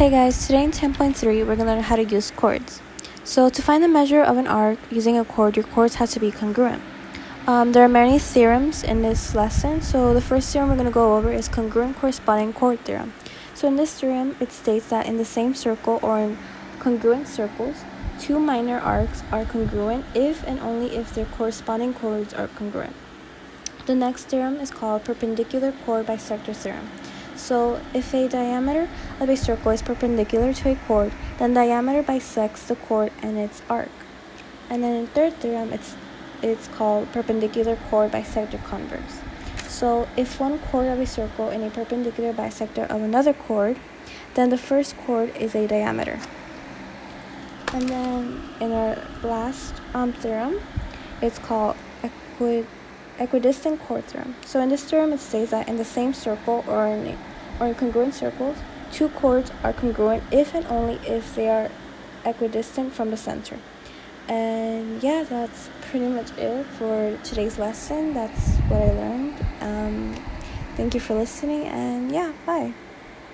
Hey guys, today in 10.3 we're going to learn how to use chords. So to find the measure of an arc using a chord, your chords have to be congruent. There are many theorems in this lesson, so the first theorem we're going to go over is congruent corresponding chord theorem. So in this theorem, it states that in the same circle or in congruent circles, two minor arcs are congruent if and only if their corresponding chords are congruent. The next theorem is called perpendicular chord bisector theorem. So if a diameter of a circle is perpendicular to a chord, then diameter bisects the chord and its arc. And then in third theorem, it's called perpendicular chord bisector converse. So if one chord of a circle in a perpendicular bisector of another chord, then the first chord is a diameter. And then in our last theorem, it's called equidistant chord theorem. So in this theorem, it states that in the same circle or in congruent circles, two chords are congruent if and only if they are equidistant from the center. And yeah, that's pretty much it for today's lesson. That's what I learned. Thank you for listening, and yeah, bye.